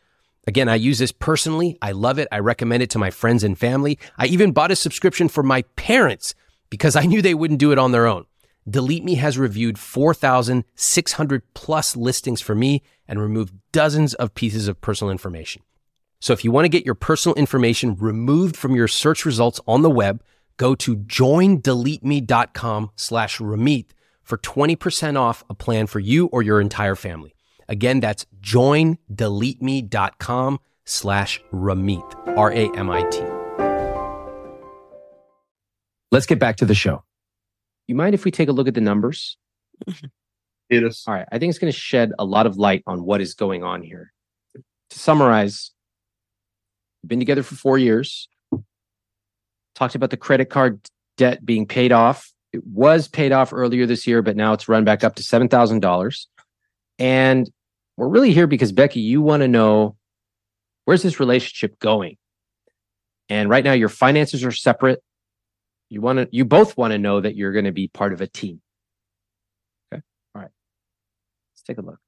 Again, I use this personally. I love it. I recommend it to my friends and family. I even bought a subscription for my parents because I knew they wouldn't do it on their own. DeleteMe has reviewed four thousand six hundred plus listings for me and removed dozens of pieces of personal information. So if you want to get your personal information removed from your search results on the web, Go to joindeleteme.com slash Ramit for twenty percent off a plan for you or your entire family. Again, that's joindeleteme.com slash Ramit, R A M I T. Let's get back to the show. You mind if we take a look at the numbers? It is. All right. I think it's going to shed a lot of light on what is going on here. To summarize, we've been together for four years. Talked about the credit card debt being paid off. It was paid off earlier this year, but now it's run back up to seven thousand dollars. And we're really here because, Becky, you want to know, where's this relationship going? And right now your finances are separate. You want to, you both want to know that you're going to be part of a team. Okay. All right. Let's take a look.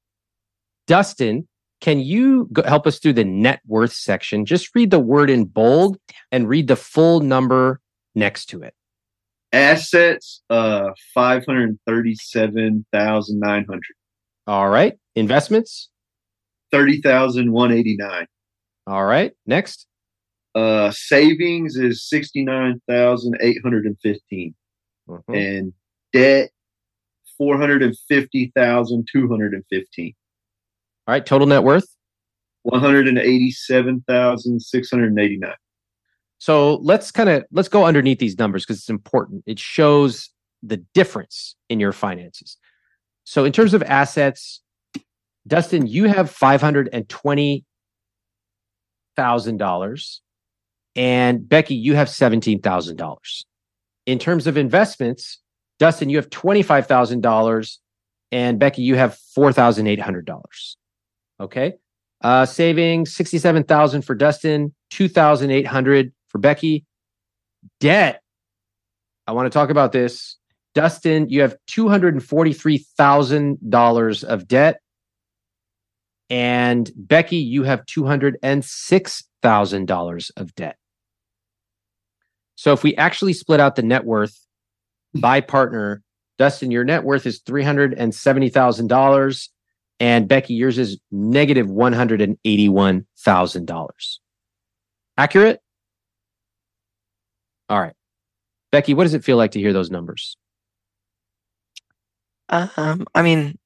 Dustin, can you go help us through the net worth section? Just read the word in bold and read the full number next to it. Assets, uh, five hundred thirty-seven thousand nine hundred. All right. Investments? thirty thousand one hundred eighty-nine. All right. Next. Uh, savings is sixty-nine thousand eight hundred fifteen. Mm-hmm. And debt, four hundred fifty thousand two hundred fifteen. All right, total net worth? one hundred eighty-seven thousand six hundred eighty-nine. So let's kind of, let's go underneath these numbers because it's important. It shows the difference in your finances. So in terms of assets, Dustin, you have five hundred twenty thousand dollars and Becky, you have seventeen thousand dollars. In terms of investments, Dustin, you have twenty-five thousand dollars and Becky, you have four thousand eight hundred dollars. Okay. Uh, savings, sixty-seven thousand for Dustin, two thousand eight hundred for Becky. Debt. I want to talk about this. Dustin, you have two hundred forty-three thousand dollars of debt. And Becky, you have two hundred six thousand dollars of debt. So if we actually split out the net worth by partner, Dustin, your net worth is three hundred seventy thousand dollars. And Becky, yours is negative one hundred eighty-one thousand dollars. Accurate? All right. Becky, what does it feel like to hear those numbers? Um, I mean,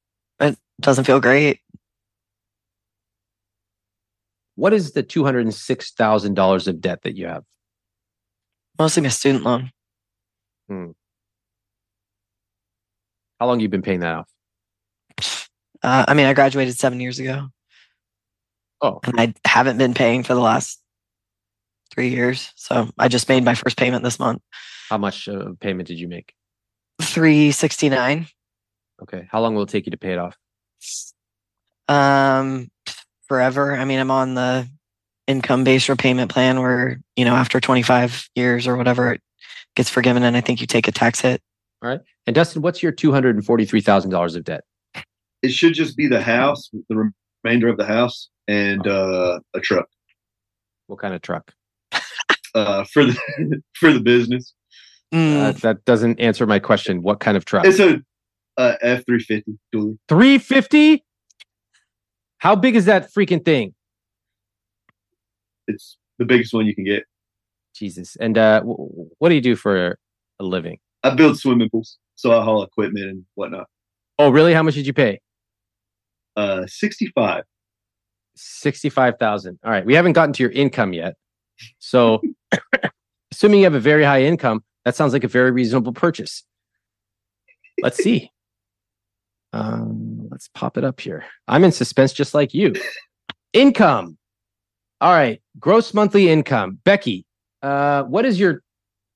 it doesn't feel great. What is the two hundred six thousand dollars of debt that you have? Mostly my student loan. Hmm. How long have you been paying that off? Uh, I mean, I graduated seven years ago. Oh. And I haven't been paying for the last three years. So I just made my first payment this month. How much uh, payment did you make? three hundred sixty-nine dollars. Okay. How long will it take you to pay it off? Um, forever. I mean, I'm on the income-based repayment plan where, you know, after twenty-five years or whatever, it gets forgiven. And I think you take a tax hit. All right. And Dustin, what's your two hundred forty-three thousand dollars of debt? It should just be the house, the remainder of the house, and uh, a truck. What kind of truck? uh, for the for the business. Mm. Uh, that doesn't answer my question. What kind of truck? It's a uh, F three fifty. three fifty? How big is that freaking thing? It's the biggest one you can get. Jesus. And uh, w- what do you do for a living? I build swimming pools, so I haul equipment and whatnot. Oh, really? How much did you pay? Uh, sixty-five. Sixty-five thousand. All right, we haven't gotten to your income yet. So, assuming you have a very high income, that sounds like a very reasonable purchase. Let's see. Um, let's pop it up here. I'm in suspense, just like you. Income. All right, gross monthly income. Becky, uh, what is your?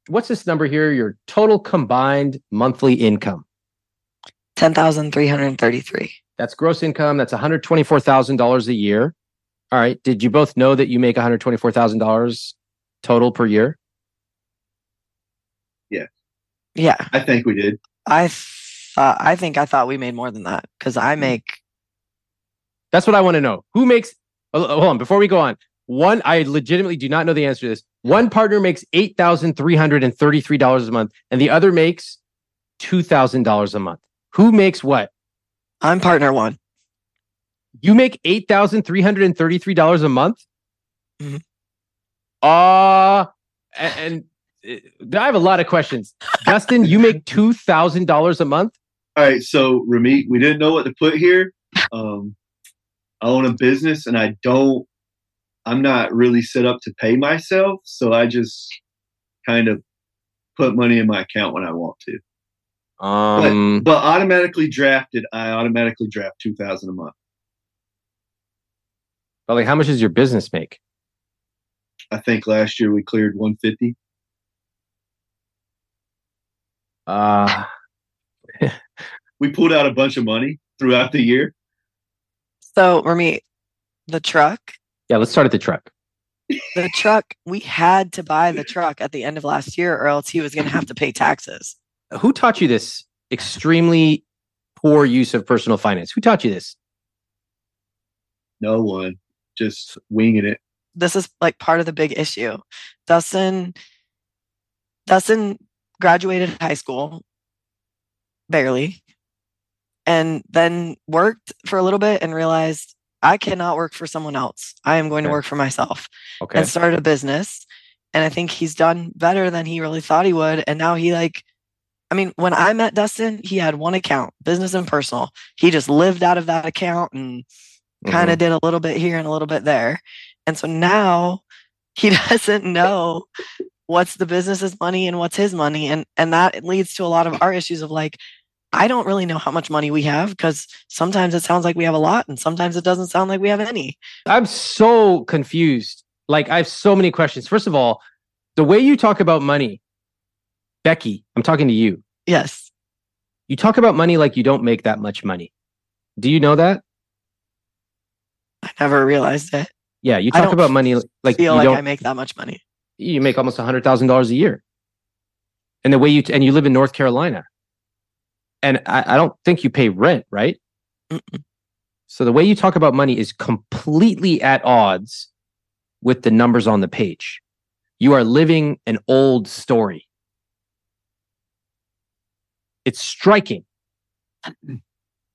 What's this number here? Your total combined monthly income. ten thousand three hundred thirty-three. That's gross income. That's one hundred twenty-four thousand dollars a year. All right. Did you both know that you make one hundred twenty-four thousand dollars total per year? Yeah. Yeah. I think we did. I thought, I think I thought we made more than that because I make. That's what I want to know. Who makes, oh, hold on, before we go on. One, I legitimately do not know the answer to this. One partner makes eight thousand three hundred thirty-three dollars a month and the other makes two thousand dollars a month. Who makes what? I'm partner one. You make eight thousand three hundred thirty-three dollars a month? Mm-hmm. Uh, and I have a lot of questions. Dustin, you make two thousand dollars a month? All right. So, Ramit, we didn't know what to put here. Um, I own a business and I don't, I'm not really set up to pay myself. So I just kind of put money in my account when I want to. Um, but, but automatically drafted, I automatically draft two thousand dollars a month. But like, how much does your business make? I think last year we cleared one hundred fifty. Uh, we pulled out a bunch of money throughout the year. So, Ramit, the truck. Yeah, let's start at the truck. The truck, we had to buy the truck at the end of last year or else he was going to have to pay taxes. Who taught you this extremely poor use of personal finance? Who taught you this? No one. Just winging it. This is like part of the big issue. Dustin, Dustin graduated high school, barely, and then worked for a little bit and realized I cannot work for someone else. I am going okay. to work for myself okay. and started a business. And I think he's done better than he really thought he would. And now he like, I mean, when I met Dustin, he had one account, business and personal. He just lived out of that account and kind of mm-hmm. did a little bit here and a little bit there. And so now he doesn't know what's the business's money and what's his money. And and that leads to a lot of our issues of like, I don't really know how much money we have because sometimes it sounds like we have a lot and sometimes it doesn't sound like we have any. I'm so confused. Like I have so many questions. First of all, the way you talk about money, Becky, I'm talking to you. Yes. You talk about money like you don't make that much money. Do you know that? I never realized it. Yeah, you talk about money like feel you like don't, I make that much money. You make almost a hundred thousand dollars a year, and the way you t- and you live in North Carolina, and I, I don't think you pay rent, right? Mm-mm. So the way you talk about money is completely at odds with the numbers on the page. You are living an old story. It's striking. Mm-mm.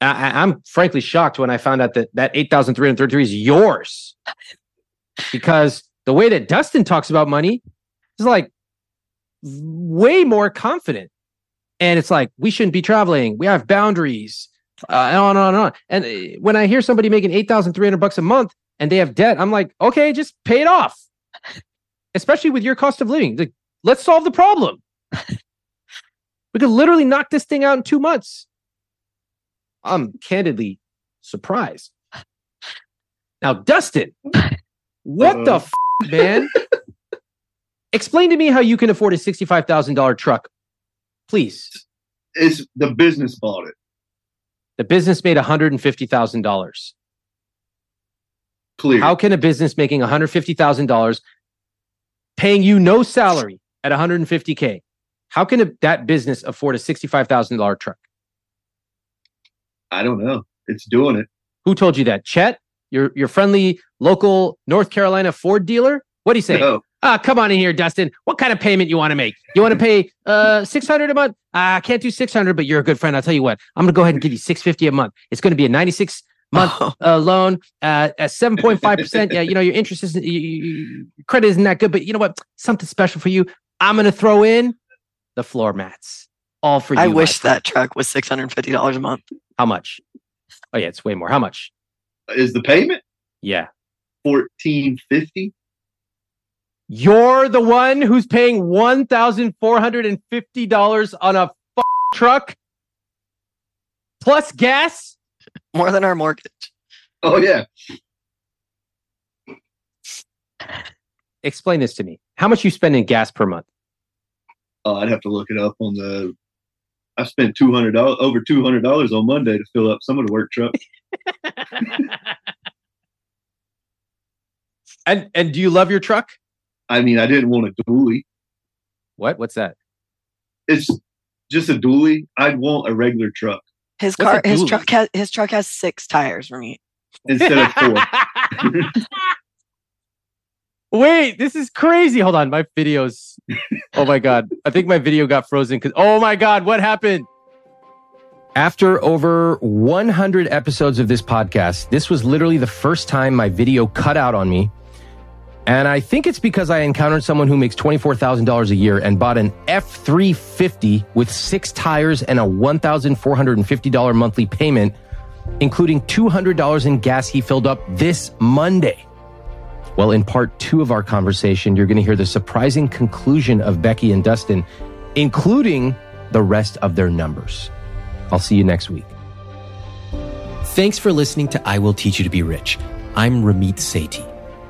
I, I'm frankly shocked when I found out that that eight thousand three hundred thirty-three is yours, because the way that Dustin talks about money is like way more confident. And it's like, we shouldn't be traveling. We have boundaries uh, and on and on and on. And when I hear somebody making eight thousand three hundred bucks a month and they have debt, I'm like, okay, just pay it off. Especially with your cost of living. Like, let's solve the problem. We could literally knock this thing out in two months. I'm candidly surprised. Now, Dustin, what uh, the f- man? Explain to me how you can afford a sixty-five thousand dollars truck, please. It's the business bought it. The business made one hundred fifty thousand dollars. Clear. How can a business making one hundred fifty thousand dollars, paying you no salary at one hundred fifty thousand, how can a, that business afford a sixty-five thousand dollars truck? I don't know. It's doing it. Who told you that? Chet, your your friendly local North Carolina Ford dealer? What'd he say? No. Ah, come on in here, Dustin. What kind of payment you want to make? You want to pay uh six hundred a month? I can't do six hundred, but you're a good friend. I'll tell you what. I'm going to go ahead and give you six hundred fifty a month. It's going to be a ninety-six month oh. uh, loan uh, at seven point five percent. Yeah, you know your interest isn't, you, you, your credit isn't that good, but you know what? Something special for you. I'm going to throw in the floor mats. All for you. I wish that truck was six hundred fifty dollars a month. How much? Oh yeah, it's way more. How much is the payment? Yeah, fourteen fifty. You're the one who's paying one thousand four hundred fifty dollars on a f- truck plus gas, more than our mortgage. Oh yeah. Explain this to me. How much you spend in gas per month? Oh, I'd have to look it up on the. I spent two hundred dollars over two hundred dollars on Monday to fill up some of the work truck. and and do you love your truck? I mean, I didn't want a dually. What? What's that? It's just a dually. I'd want a regular truck. His What's car, his truck has his truck has six tires, Ramit, instead of four. Wait, this is crazy. Hold on. My video's... Oh, my God. I think my video got frozen. Because oh, my God. What happened? After over one hundred episodes of this podcast, this was literally the first time my video cut out on me And I think it's because I encountered someone who makes twenty-four thousand dollars a year and bought an F three fifty with six tires and a one thousand four hundred fifty dollars monthly payment, including two hundred dollars in gas he filled up this Monday. Well, in part two of our conversation, you're going to hear the surprising conclusion of Becky and Dustin, including the rest of their numbers. I'll see you next week. Thanks for listening to I Will Teach You to Be Rich. I'm Ramit Sethi.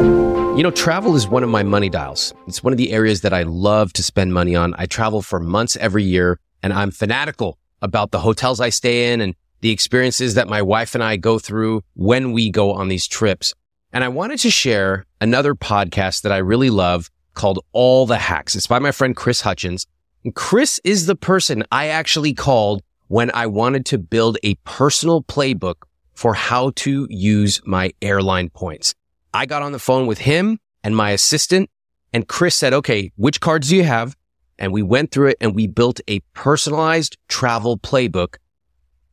You know, travel is one of my money dials. It's one of the areas that I love to spend money on. I travel for months every year, and I'm fanatical about the hotels I stay in and the experiences that my wife and I go through when we go on these trips. And I wanted to share another podcast that I really love called All the Hacks. It's by my friend Chris Hutchins. And Chris is the person I actually called when I wanted to build a personal playbook for how to use my airline points. I got on the phone with him and my assistant, and Chris said, okay, which cards do you have? And we went through it and we built a personalized travel playbook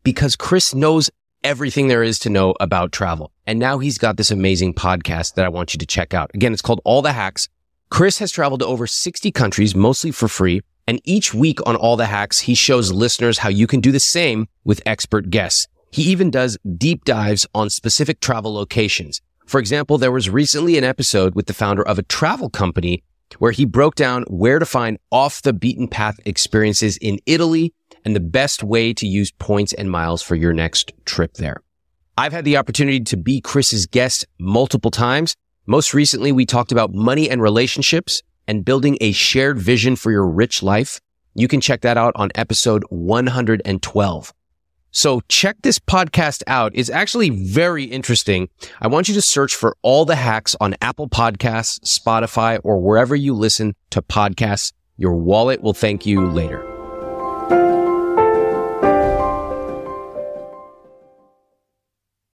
because Chris knows everything there is to know about travel. And now he's got this amazing podcast that I want you to check out. Again, it's called All the Hacks. Chris has traveled to over sixty countries, mostly for free. And each week on All the Hacks, he shows listeners how you can do the same with expert guests. He even does deep dives on specific travel locations. For example, there was recently an episode with the founder of a travel company where he broke down where to find off-the-beaten-path experiences in Italy and the best way to use points and miles for your next trip there. I've had the opportunity to be Chris's guest multiple times. Most recently, we talked about money and relationships and building a shared vision for your rich life. You can check that out on episode one hundred twelve. So check this podcast out. It's actually very interesting. I want you to search for All the Hacks on Apple Podcasts, Spotify, or wherever you listen to podcasts. Your wallet will thank you later.